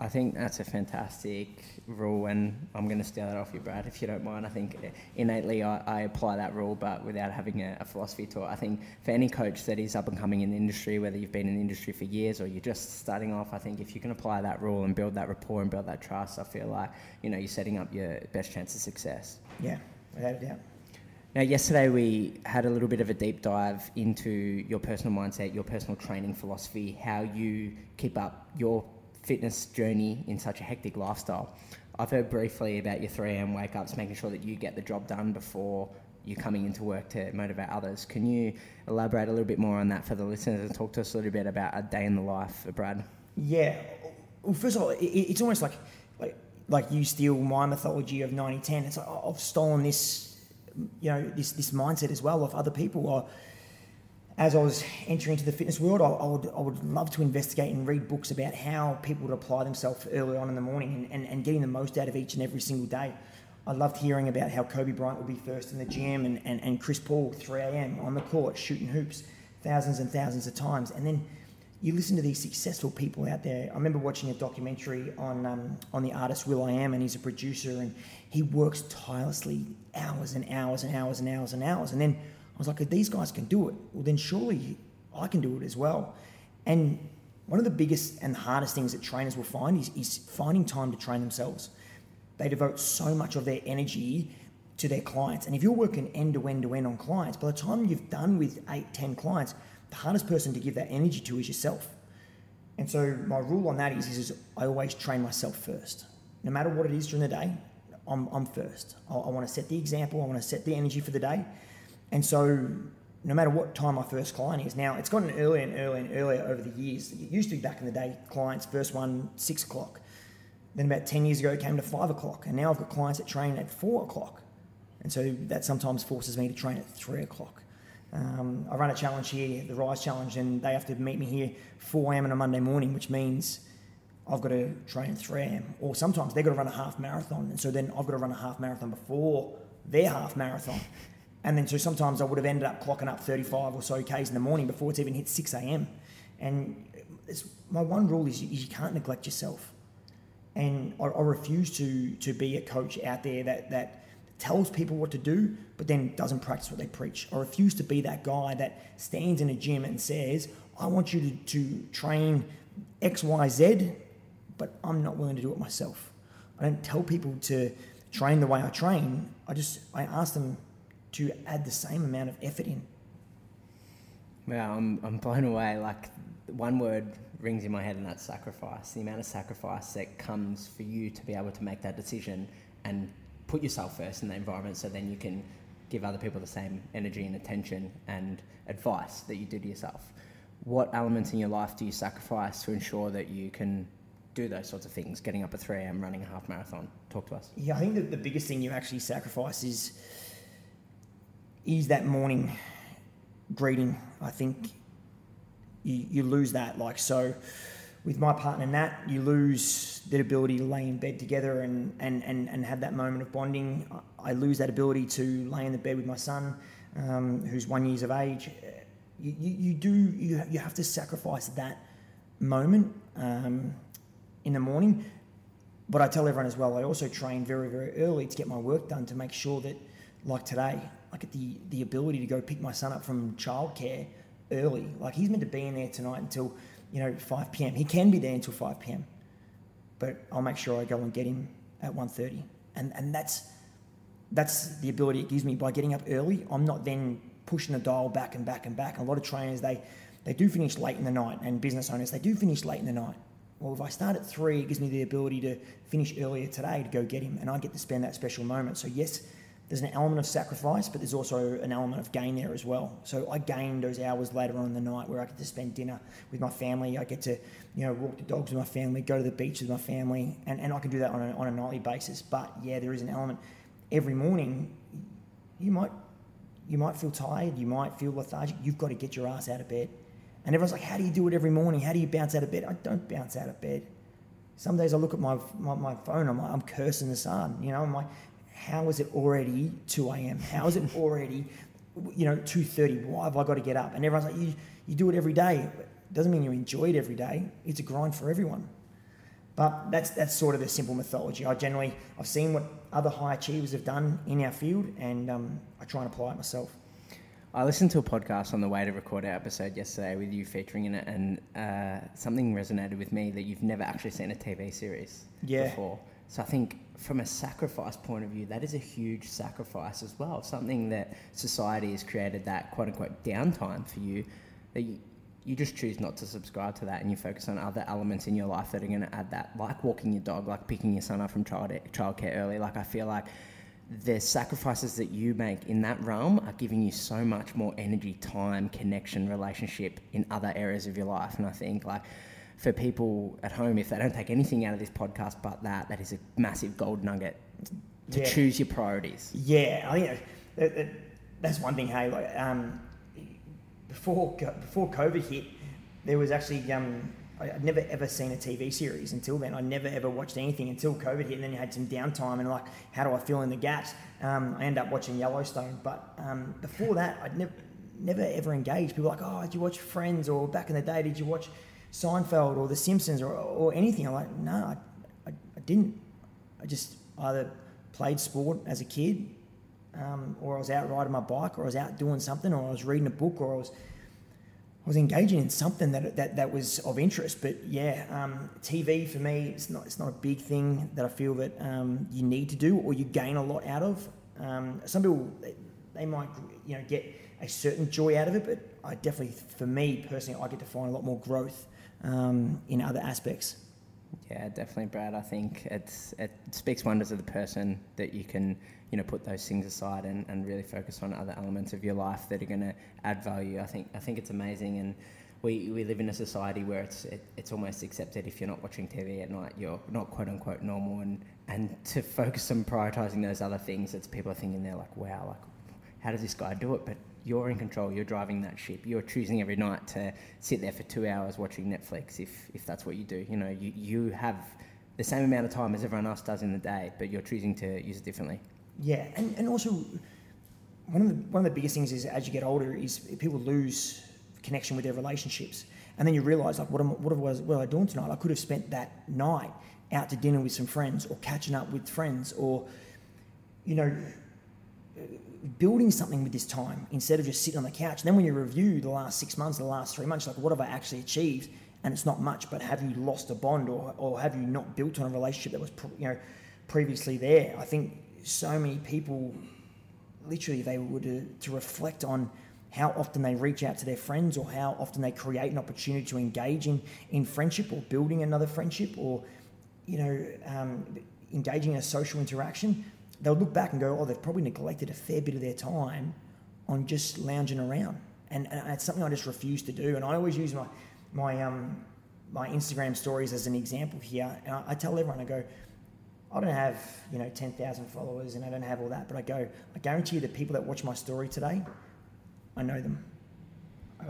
I think that's a fantastic rule, and I'm going to steal it off you, Brad, if you don't mind. I think innately I apply that rule, but without having a philosophy to it. I think for any coach that is up and coming in the industry, whether you've been in the industry for years or you're just starting off, I think if you can apply that rule and build that rapport and build that trust, I feel like, you know, you're setting up your best chance of success. Yeah, without a doubt. Now, yesterday we had a little bit of a deep dive into your personal mindset, your personal training philosophy, how you keep up your fitness journey in such a hectic lifestyle. I've heard briefly about your 3am wake-ups, making sure that you get the job done before you're coming into work to motivate others. Can you elaborate a little bit more on that for the listeners and talk to us a little bit about a day in the life of Brad? Yeah. Well, first of all, it's almost like you steal my mythology of 90-10. It's like, I've stolen this, you know, this mindset as well of other people. As I was entering into the fitness world, I would love to investigate and read books about how people would apply themselves early on in the morning and getting the most out of each and every single day. I loved hearing about how Kobe Bryant would be first in the gym and Chris Paul, 3 a.m. on the court, shooting hoops thousands and thousands of times. And then you listen to these successful people out there. I remember watching a documentary on the artist will.i.am, and he's a producer, and he works tirelessly hours and hours and hours and hours and hours. And then I was like, if these guys can do it, well, then surely I can do it as well. And one of the biggest and hardest things that trainers will find is finding time to train themselves. They devote so much of their energy to their clients. And if you're working end-to-end on clients, by the time you've done with 8-10 clients, the hardest person to give that energy to is yourself. And so my rule on that is I always train myself first. No matter what it is during the day, I'm first. I want to set the example. I want to set the energy for the day. And so no matter what time my first client is, now it's gotten earlier and earlier and earlier over the years. It used to be back in the day, clients, first one, 6 o'clock. Then about 10 years ago, it came to 5 o'clock. And now I've got clients that train at 4 o'clock. And so that sometimes forces me to train at 3 o'clock. I run a challenge here, the Rise Challenge, and they have to meet me here 4 a.m. on a Monday morning, which means I've got to train at 3 a.m. Or sometimes they've got to run a half marathon. And so then I've got to run a half marathon before their half marathon. And then so sometimes I would have ended up clocking up 35 or so Ks in the morning before it's even hit 6 a.m. And my one rule is you can't neglect yourself. And I refuse to be a coach out there that tells people what to do but then doesn't practice what they preach. I refuse to be that guy that stands in a gym and says, I want you to train X, Y, Z, but I'm not willing to do it myself. I don't tell people to train the way I train. I ask them to add the same amount of effort in. Wow, I'm blown away. Like, one word rings in my head, and that's sacrifice. The amount of sacrifice that comes for you to be able to make that decision and put yourself first in the environment, so then you can give other people the same energy and attention and advice that you do to yourself. What elements in your life do you sacrifice to ensure that you can do those sorts of things, getting up at 3 a.m, running a half marathon? Talk to us. Yeah, I think that the biggest thing you actually sacrifice is that morning greeting. I think you lose that. Like, so with my partner Nat, you lose the ability to lay in bed together and have that moment of bonding. I lose that ability to lay in the bed with my son, who's 1 year of age. You have to sacrifice that moment in the morning. But I tell everyone as well, I also train very, very early to get my work done, to make sure that, like today, I get the ability to go pick my son up from childcare early. Like, he's meant to be in there tonight until, 5 p.m. He can be there until 5 p.m. But I'll make sure I go and get him at 1:30. And that's the ability it gives me by getting up early. I'm not then pushing the dial back and back and back. A lot of trainers, they do finish late in the night, and business owners, they do finish late in the night. Well, if I start at 3, it gives me the ability to finish earlier today to go get him, and I get to spend that special moment. So yes, there's an element of sacrifice, but there's also an element of gain there as well. So I gain those hours later on in the night where I get to spend dinner with my family. I get to, walk the dogs with my family, go to the beach with my family, and I can do that on a nightly basis. But yeah, there is an element. Every morning, you might feel tired, you might feel lethargic. You've got to get your ass out of bed. And everyone's like, how do you do it every morning? How do you bounce out of bed? I don't bounce out of bed. Some days I look at my phone, I'm like, I'm cursing the sun, you know, I'm like, how is it already 2 a.m.? How is it already, you know, 2:30? Why have I got to get up? And everyone's like, you do it every day. It doesn't mean you enjoy it every day. It's a grind for everyone. But that's sort of the simple mythology. I've seen what other high achievers have done in our field, and I try and apply it myself. I listened to a podcast on the way to record our episode yesterday with you featuring in it, and something resonated with me that you've never actually seen a TV series before. So I think from a sacrifice point of view, that is a huge sacrifice as well. Something that society has created, that quote-unquote downtime for you, that you just choose not to subscribe to that, and you focus on other elements in your life that are going to add that, like walking your dog, like picking your son up from childcare early. Like I feel like the sacrifices that you make in that realm are giving you so much more energy, time, connection, relationship in other areas of your life. And I think like for people at home, if they don't take anything out of this podcast but that is a massive gold nugget to choose your priorities. Yeah, I think that's one thing, hey, like before COVID hit, there was actually, I'd never ever seen a TV series until then. I never ever watched anything until COVID hit, and then you had some downtime and like, how do I fill in the gaps? I ended up watching Yellowstone, but before that, I'd never ever engaged. People were like, oh, did you watch Friends? Or back in the day, did you watch Seinfeld or The Simpsons or anything? I'm like, no, I didn't. I just either played sport as a kid, or I was out riding my bike, or I was out doing something, or I was reading a book, or I was engaging in something that was of interest. But TV for me, it's not a big thing that I feel that you need to do or you gain a lot out of. Some people, they might get a certain joy out of it, but I definitely, for me personally, I get to find a lot more growth in other aspects. Yeah, definitely, Brad. I think it speaks wonders of the person that you can, put those things aside and really focus on other elements of your life that are going to add value. I think it's amazing, and we live in a society where it's almost accepted if you're not watching TV at night, you're not quote unquote normal, and to focus on prioritising those other things, it's people are thinking they're like, wow, like how does this guy do it? But you're in control. You're driving that ship. You're choosing every night to sit there for 2 hours watching Netflix if that's what you do. You have the same amount of time as everyone else does in the day, but you're choosing to use it differently. Yeah, and also one of the biggest things is as you get older is people lose connection with their relationships, and then you realise like what am I doing tonight? I could have spent that night out to dinner with some friends or catching up with friends or building something with this time instead of just sitting on the couch. And then when you review the last 6 months, the last 3 months, like what have I actually achieved? And it's not much, but have you lost a bond or have you not built on a relationship that was previously there? I think so many people, literally, they were to reflect on how often they reach out to their friends or how often they create an opportunity to engage in friendship or building another friendship or, engaging in a social interaction. They'll look back and go, oh, they've probably neglected a fair bit of their time on just lounging around. And it's something I just refuse to do. And I always use my Instagram stories as an example here. And I tell everyone, I go, I don't have, 10,000 followers and I don't have all that. But I go, I guarantee you the people that watch my story today, I know them.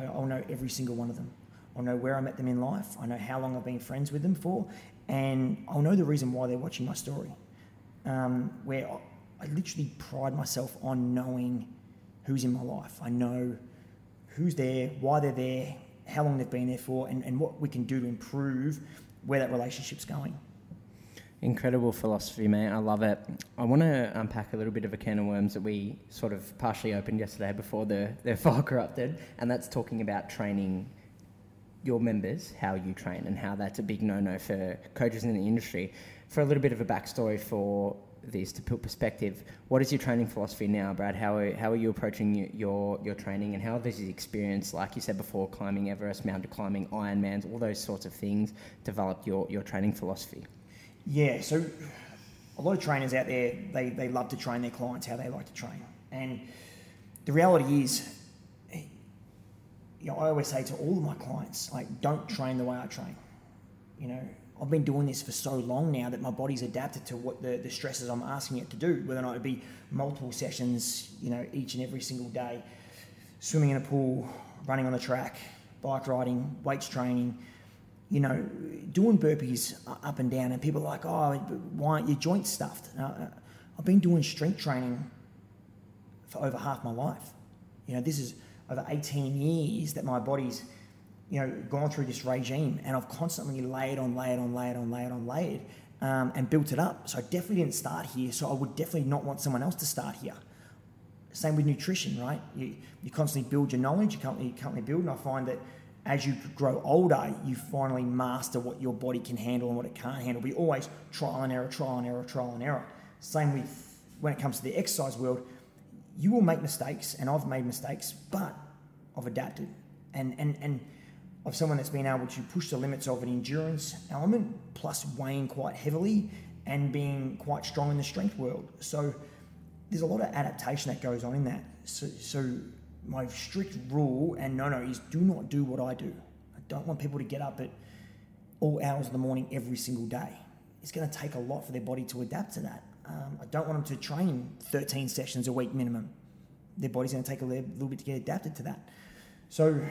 I'll know every single one of them. I'll know where I met them in life. I know how long I've been friends with them for. And I'll know the reason why they're watching my story. Where I literally pride myself on knowing who's in my life. I know who's there, why they're there, how long they've been there for, and what we can do to improve where that relationship's going. Incredible philosophy, mate. I love it. I want to unpack a little bit of a can of worms that we sort of partially opened yesterday before the file corrupted, and that's talking about training your members, how you train, and how that's a big no-no for coaches in the industry. For a little bit of a backstory for this, to put perspective, what is your training philosophy now, Brad? How are you approaching your training, and how does your experience, like you said before, climbing Everest, mountain climbing, Ironmans, all those sorts of things, develop your training philosophy? Yeah, so a lot of trainers out there, they love to train their clients how they like to train. And the reality is, I always say to all of my clients, like, don't train the way I train. I've been doing this for so long now that my body's adapted to what the stresses I'm asking it to do, whether or not it be multiple sessions, each and every single day, swimming in a pool, running on the track, bike riding, weights training. you know, doing burpees up and down, and people are like, oh, why aren't your joints stuffed? I've been doing strength training for over half my life. You know, this is over 18 years that my body's, you know, gone through this regime, and I've constantly layered on, and built it up. So I definitely didn't start here. So I would definitely not want someone else to start here. Same with nutrition, right? You constantly build your knowledge, you constantly build, and I find that as you grow older, you finally master what your body can handle and what it can't handle. We always trial and error. Same with when it comes to the exercise world, you will make mistakes, and I've made mistakes, but I've adapted. And of someone that's been able to push the limits of an endurance element, plus weighing quite heavily and being quite strong in the strength world. So there's a lot of adaptation that goes on in that. So my strict rule and no-no is do not do what I do. I don't want people to get up at all hours of the morning every single day. It's going to take a lot for their body to adapt to that. I don't want them to train 13 sessions a week minimum. Their body's going to take a little bit to get adapted to that. So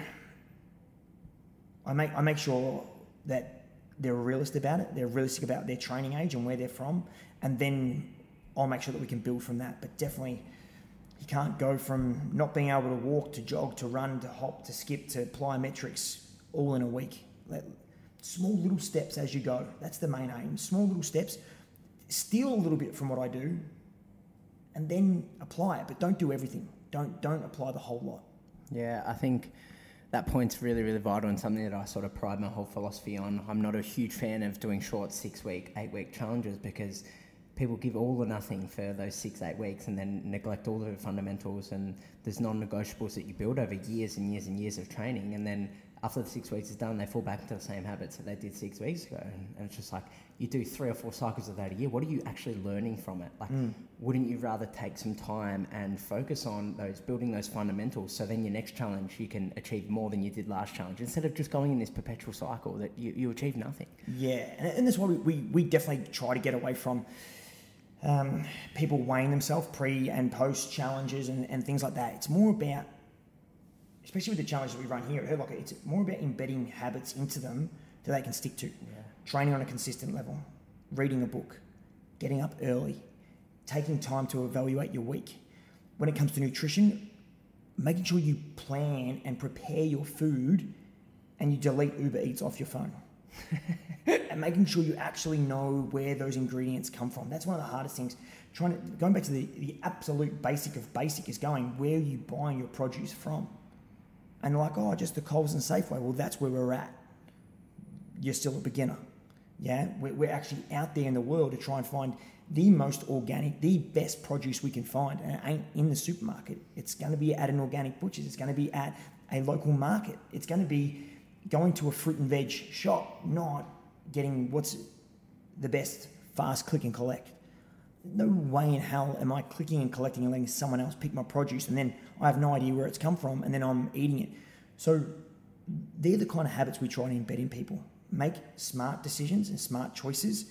I make sure that they're realist about it. They're realistic about their training age and where they're from. And then I'll make sure that we can build from that. But definitely, you can't go from not being able to walk to jog to run to hop to skip to plyometrics all in a week. Small little steps as you go. That's the main aim. Small little steps. Steal a little bit from what I do and then apply it, but don't do everything. Don't apply the whole lot. Yeah, I think that point's really, really vital and something that I sort of pride my whole philosophy on. I'm not a huge fan of doing short 6-week, 8-week challenges because people give all or nothing for those 6-8 weeks and then neglect all the fundamentals, and there's non-negotiables that you build over years and years and years of training, and then after the 6 weeks is done, they fall back into the same habits that they did 6 weeks ago. And it's just like, you do 3 or 4 cycles of that a year. What are you actually learning from it? Wouldn't you rather take some time and focus on those, building those fundamentals, so then your next challenge you can achieve more than you did last challenge, instead of just going in this perpetual cycle that you achieve nothing? Yeah, and that's why we definitely try to get away from people weighing themselves pre and post challenges and things like that. It's more about, especially with the challenges that we run here at Hurt Locker, it's more about embedding habits into them that they can stick to. Yeah. Training on a consistent level, reading a book, getting up early, taking time to evaluate your week. When it comes to nutrition, making sure you plan and prepare your food and you delete Uber Eats off your phone. And making sure you actually know where those ingredients come from. That's one of the hardest things. Going back to the absolute basic of basic is going, where are you buying your produce from? And like, oh, just the Coles and Safeway. Well, that's where we're at. You're still a beginner. Yeah, we're actually out there in the world to try and find the most organic, the best produce we can find. And it ain't in the supermarket. It's going to be at an organic butcher's. It's going to be at a local market. It's going to be going to a fruit and veg shop, not getting what's the best fast click and collect. No way in hell am I clicking and collecting and letting someone else pick my produce and then I have no idea where it's come from and then I'm eating it. So they're the kind of habits we try to embed in people. Make smart decisions and smart choices,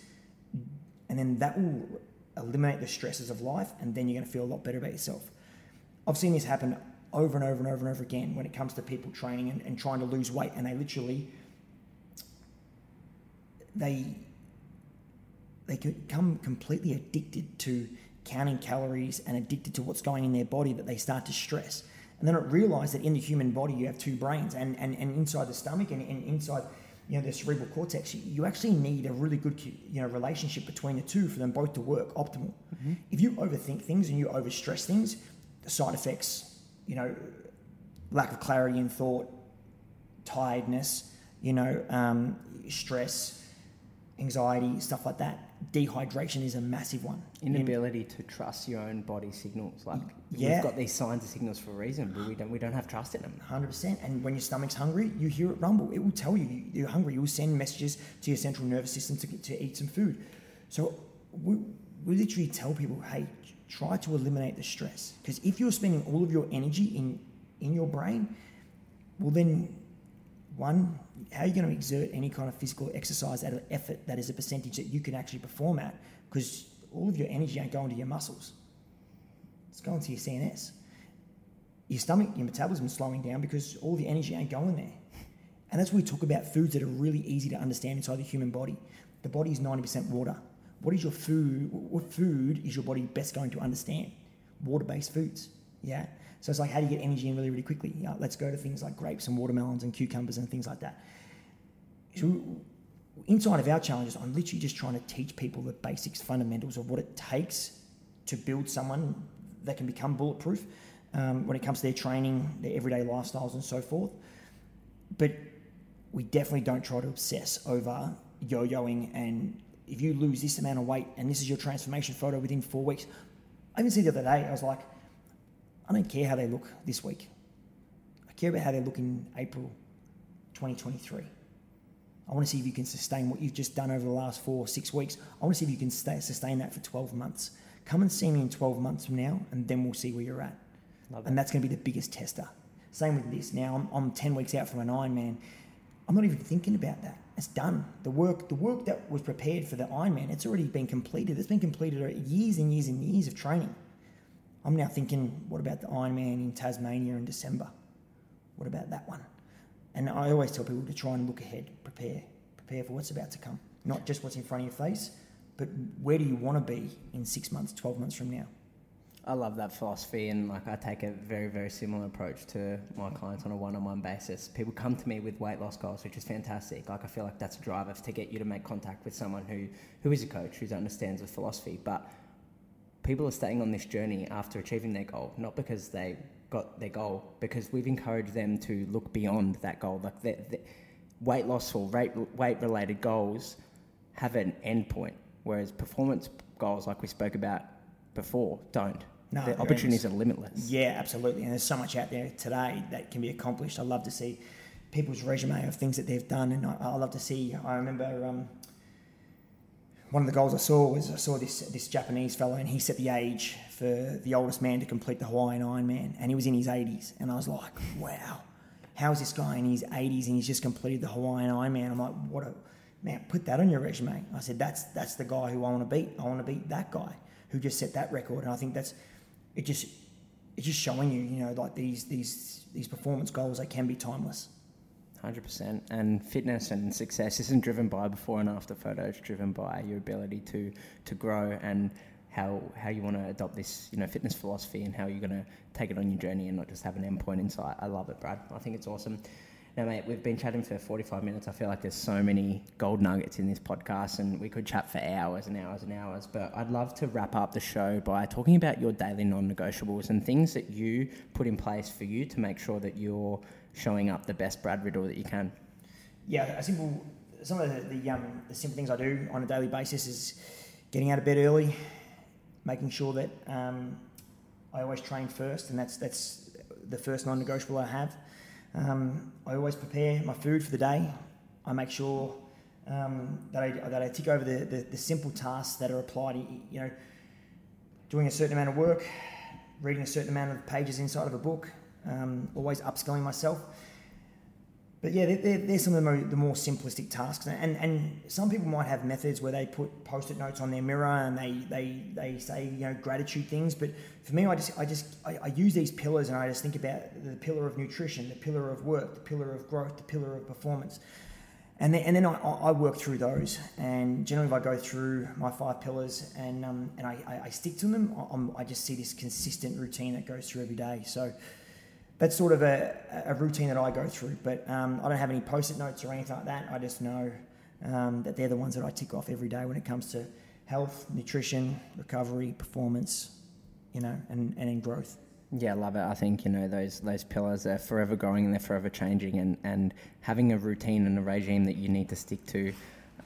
and then that will eliminate the stresses of life, and then you're going to feel a lot better about yourself. I've seen this happen over and over and over and over again when it comes to people training and trying to lose weight, and they become completely addicted to counting calories and addicted to what's going in their body, that they start to stress, and then they don't realize that in the human body you have 2 brains, and inside the stomach and inside, you know, the cerebral cortex, you actually need a really good, you know, relationship between the two for them both to work optimal. Mm-hmm. If you overthink things and you overstress things, the side effects, you know, lack of clarity in thought, tiredness, you know, stress, anxiety, stuff like that. Dehydration is a massive one. Inability to trust your own body signals. Like, yeah, we've got these signs and signals for a reason, but we don't have trust in them. 100%. And when your stomach's hungry, you hear it rumble. It will tell you you're hungry. You will send messages to your central nervous system to eat some food. So we literally tell people, hey, try to eliminate the stress, because if you're spending all of your energy in your brain, well then, one, how are you going to exert any kind of physical exercise at an effort that is a percentage that you can actually perform at? Because all of your energy ain't going to your muscles. It's going to your CNS. Your stomach, your metabolism is slowing down because all the energy ain't going there. And as we talk about foods that are really easy to understand inside the human body, the body is 90% water. What is your food? What food is your body best going to understand? Water-based foods, yeah? So it's like, how do you get energy in really, really quickly? You know, let's go to things like grapes and watermelons and cucumbers and things like that. So inside of our challenges, I'm literally just trying to teach people the basics, fundamentals of what it takes to build someone that can become bulletproof when it comes to their training, their everyday lifestyles and so forth. But we definitely don't try to obsess over yo-yoing and if you lose this amount of weight and this is your transformation photo within 4 weeks. I even see the other day, I was like, I don't care how they look this week. I care about how they look in April 2023. I want to see if you can sustain what you've just done over the last 4 or 6 weeks. I want to see if you can sustain that for 12 months. Come and see me in 12 months from now, and then we'll see where you're at. And that's going to be the biggest tester. Same with this. Now, I'm 10 weeks out from an Ironman. I'm not even thinking about that. It's done. The work that was prepared for the Ironman, it's already been completed. It's been completed years and years and years of training. I'm now thinking, what about the Ironman in Tasmania in December? What about that one? And I always tell people to try and look ahead, prepare for what's about to come, not just what's in front of your face, but where do you want to be in 6 months, 12 months from now? I love that philosophy, and like I take a very, very similar approach to my clients on a one-on-one basis. People come to me with weight loss goals, which is fantastic. Like I feel like that's a driver to get you to make contact with someone who is a coach, who understands the philosophy. But people are staying on this journey after achieving their goal, not because they got their goal, because we've encouraged them to look beyond that goal. Like the weight loss or weight-related goals have an end point, whereas performance goals, like we spoke about before, don't. No, the opportunities are limitless. Yeah, absolutely. And there's so much out there today that can be accomplished. I love to see people's resume of things that they've done. And I love to see, I remember one of the goals I saw was I saw this Japanese fellow, and he set the age for the oldest man to complete the Hawaiian Ironman. And he was in his 80s. And I was like, wow, how is this guy in his 80s and he's just completed the Hawaiian Ironman? I'm like, man, put that on your resume. I said, that's the guy who I want to beat. I want to beat that guy who just set that record. And I think that's, It's just showing you, you know, like these performance goals, they can be timeless. 100%. And fitness and success isn't driven by before and after photos. It's driven by your ability to grow and how you want to adopt this, you know, fitness philosophy and how you're going to take it on your journey and not just have an end point in sight. I love it, Brad. I think it's awesome. Now, mate, we've been chatting for 45 minutes. I feel like there's so many gold nuggets in this podcast, and we could chat for hours and hours and hours. But I'd love to wrap up the show by talking about your daily non-negotiables and things that you put in place for you to make sure that you're showing up the best Brad Riddle that you can. Yeah, some of the simple things I do on a daily basis is getting out of bed early, making sure that I always train first, and that's the first non-negotiable I have. I always prepare my food for the day. I make sure that I tick over the simple tasks that are applied. You know, doing a certain amount of work, reading a certain amount of pages inside of a book, always upskilling myself. But yeah, they're some of the more simplistic tasks. And some people might have methods where they put post-it notes on their mirror and they say, you know, gratitude things. But for me, I use these pillars, and I just think about the pillar of nutrition, the pillar of work, the pillar of growth, the pillar of performance. And then I work through those. And generally, if I go through my 5 pillars and I stick to them, I just see this consistent routine that goes through every day. So that's sort of a routine that I go through, but I don't have any post-it notes or anything like that. I just know that they're the ones that I tick off every day when it comes to health, nutrition, recovery, performance, you know, and in growth. Yeah, I love it. I think, you know, those pillars are forever growing and they're forever changing, and having a routine and a regime that you need to stick to,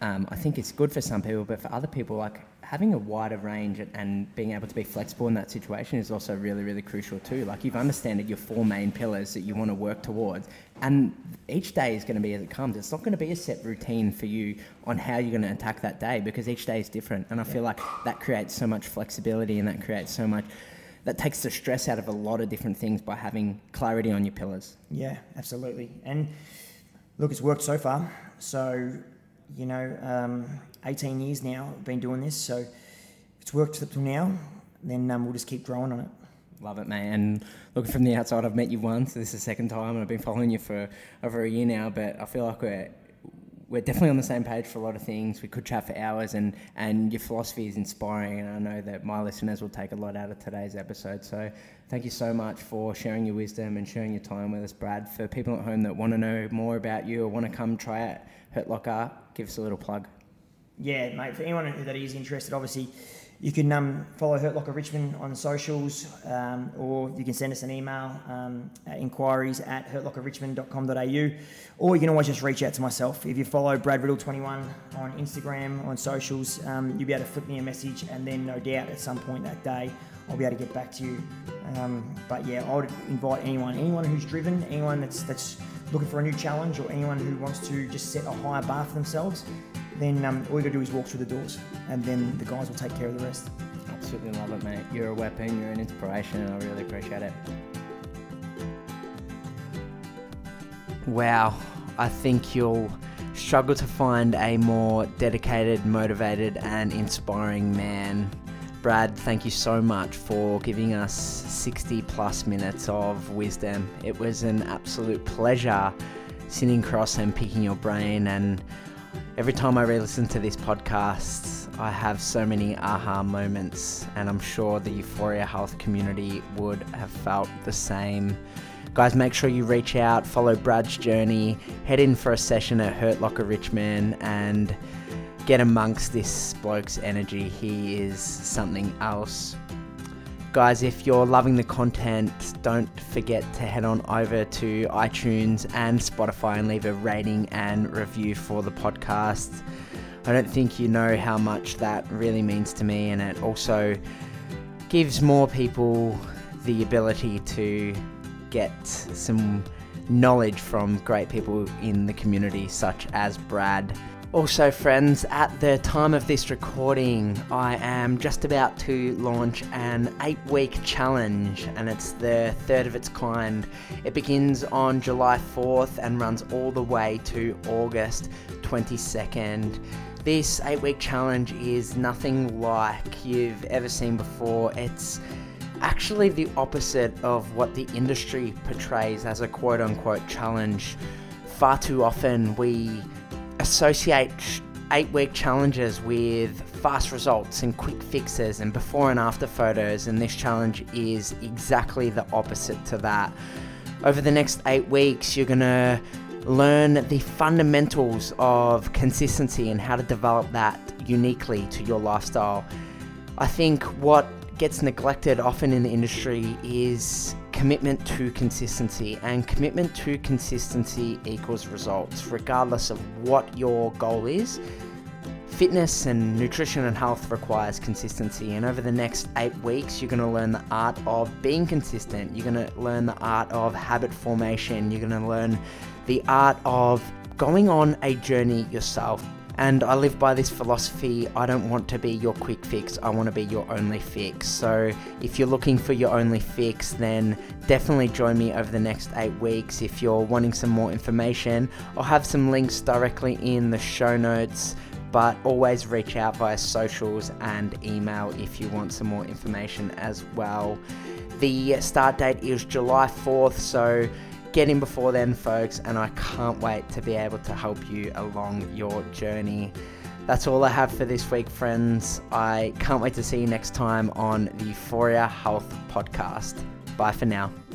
I think it's good for some people, but for other people, like having a wider range and being able to be flexible in that situation is also really, really crucial too. Like you've understood your 4 main pillars that you want to work towards, and each day is going to be as it comes. It's not going to be a set routine for you on how you're going to attack that day, because each day is different. And I feel like that creates so much flexibility, and that creates so much, that takes the stress out of a lot of different things by having clarity on your pillars. Yeah, absolutely. And look, it's worked so far. So, you know, 18 years now I've been doing this, so if it's worked up till now, then we'll just keep growing on it. Love it, mate. And looking from the outside, I've met you once. This is the second time, and I've been following you for over a year now. But I feel like we're definitely on the same page for a lot of things. We could chat for hours, and your philosophy is inspiring. And I know that my listeners will take a lot out of today's episode. So thank you so much for sharing your wisdom and sharing your time with us, Brad. For people at home that want to know more about you or want to come try out Hurt Locker, give us a little plug. Yeah, mate. For anyone that is interested, obviously, you can follow Hurt Locker Richmond on socials, or you can send us an email at inquiries@hurtlockerrichmond.com.au, or you can always just reach out to myself. If you follow bradriddle21 on Instagram, on socials, you'll be able to flick me a message, and then no doubt at some point that day I'll be able to get back to you. But yeah, I would invite anyone who's driven, anyone that's looking for a new challenge, or anyone who wants to just set a higher bar for themselves. Then all you got to do is walk through the doors, and then the guys will take care of the rest. Absolutely love it, mate. You're a weapon, you're an inspiration, and I really appreciate it. Wow, I think you'll struggle to find a more dedicated, motivated, and inspiring man. Brad, thank you so much for giving us 60 plus minutes of wisdom. It was an absolute pleasure sitting across and picking your brain, and every time I re-listen to this podcast, I have so many aha moments, and I'm sure the Euphoria Health community would have felt the same. Guys, make sure you reach out, follow Brad's journey, head in for a session at Hurt Locker Richmond, and get amongst this bloke's energy. He is something else. Guys, if you're loving the content, don't forget to head on over to iTunes and Spotify and leave a rating and review for the podcast. I don't think you know how much that really means to me, and it also gives more people the ability to get some knowledge from great people in the community, such as Brad. Also, friends, at the time of this recording, I am just about to launch an 8-week challenge, and it's the third of its kind. It begins on July 4th and runs all the way to August 22nd. This 8-week challenge is nothing like you've ever seen before. It's actually the opposite of what the industry portrays as a quote-unquote challenge. Far too often, we associate 8-week challenges with fast results and quick fixes and before and after photos, and this challenge is exactly the opposite to that. Over the next 8 weeks, you're gonna learn the fundamentals of consistency and how to develop that uniquely to your lifestyle. I think what gets neglected often in the industry is commitment to consistency, and commitment to consistency equals results, regardless of what your goal is. Fitness and nutrition and health requires consistency, and over the next 8 weeks, you're going to learn the art of being consistent. You're going to learn the art of habit formation. You're going to learn the art of going on a journey yourself. And I live by this philosophy. I don't want to be your quick fix. I want to be your only fix. So if you're looking for your only fix, then definitely join me over the next 8 weeks. If you're wanting some more information, I'll have some links directly in the show notes, but always reach out via socials and email if you want some more information as well. The start date is July 4th, so get in before then, folks, and I can't wait to be able to help you along your journey. That's all I have for this week, friends. I can't wait to see you next time on the Euphoria Health Podcast. Bye for now.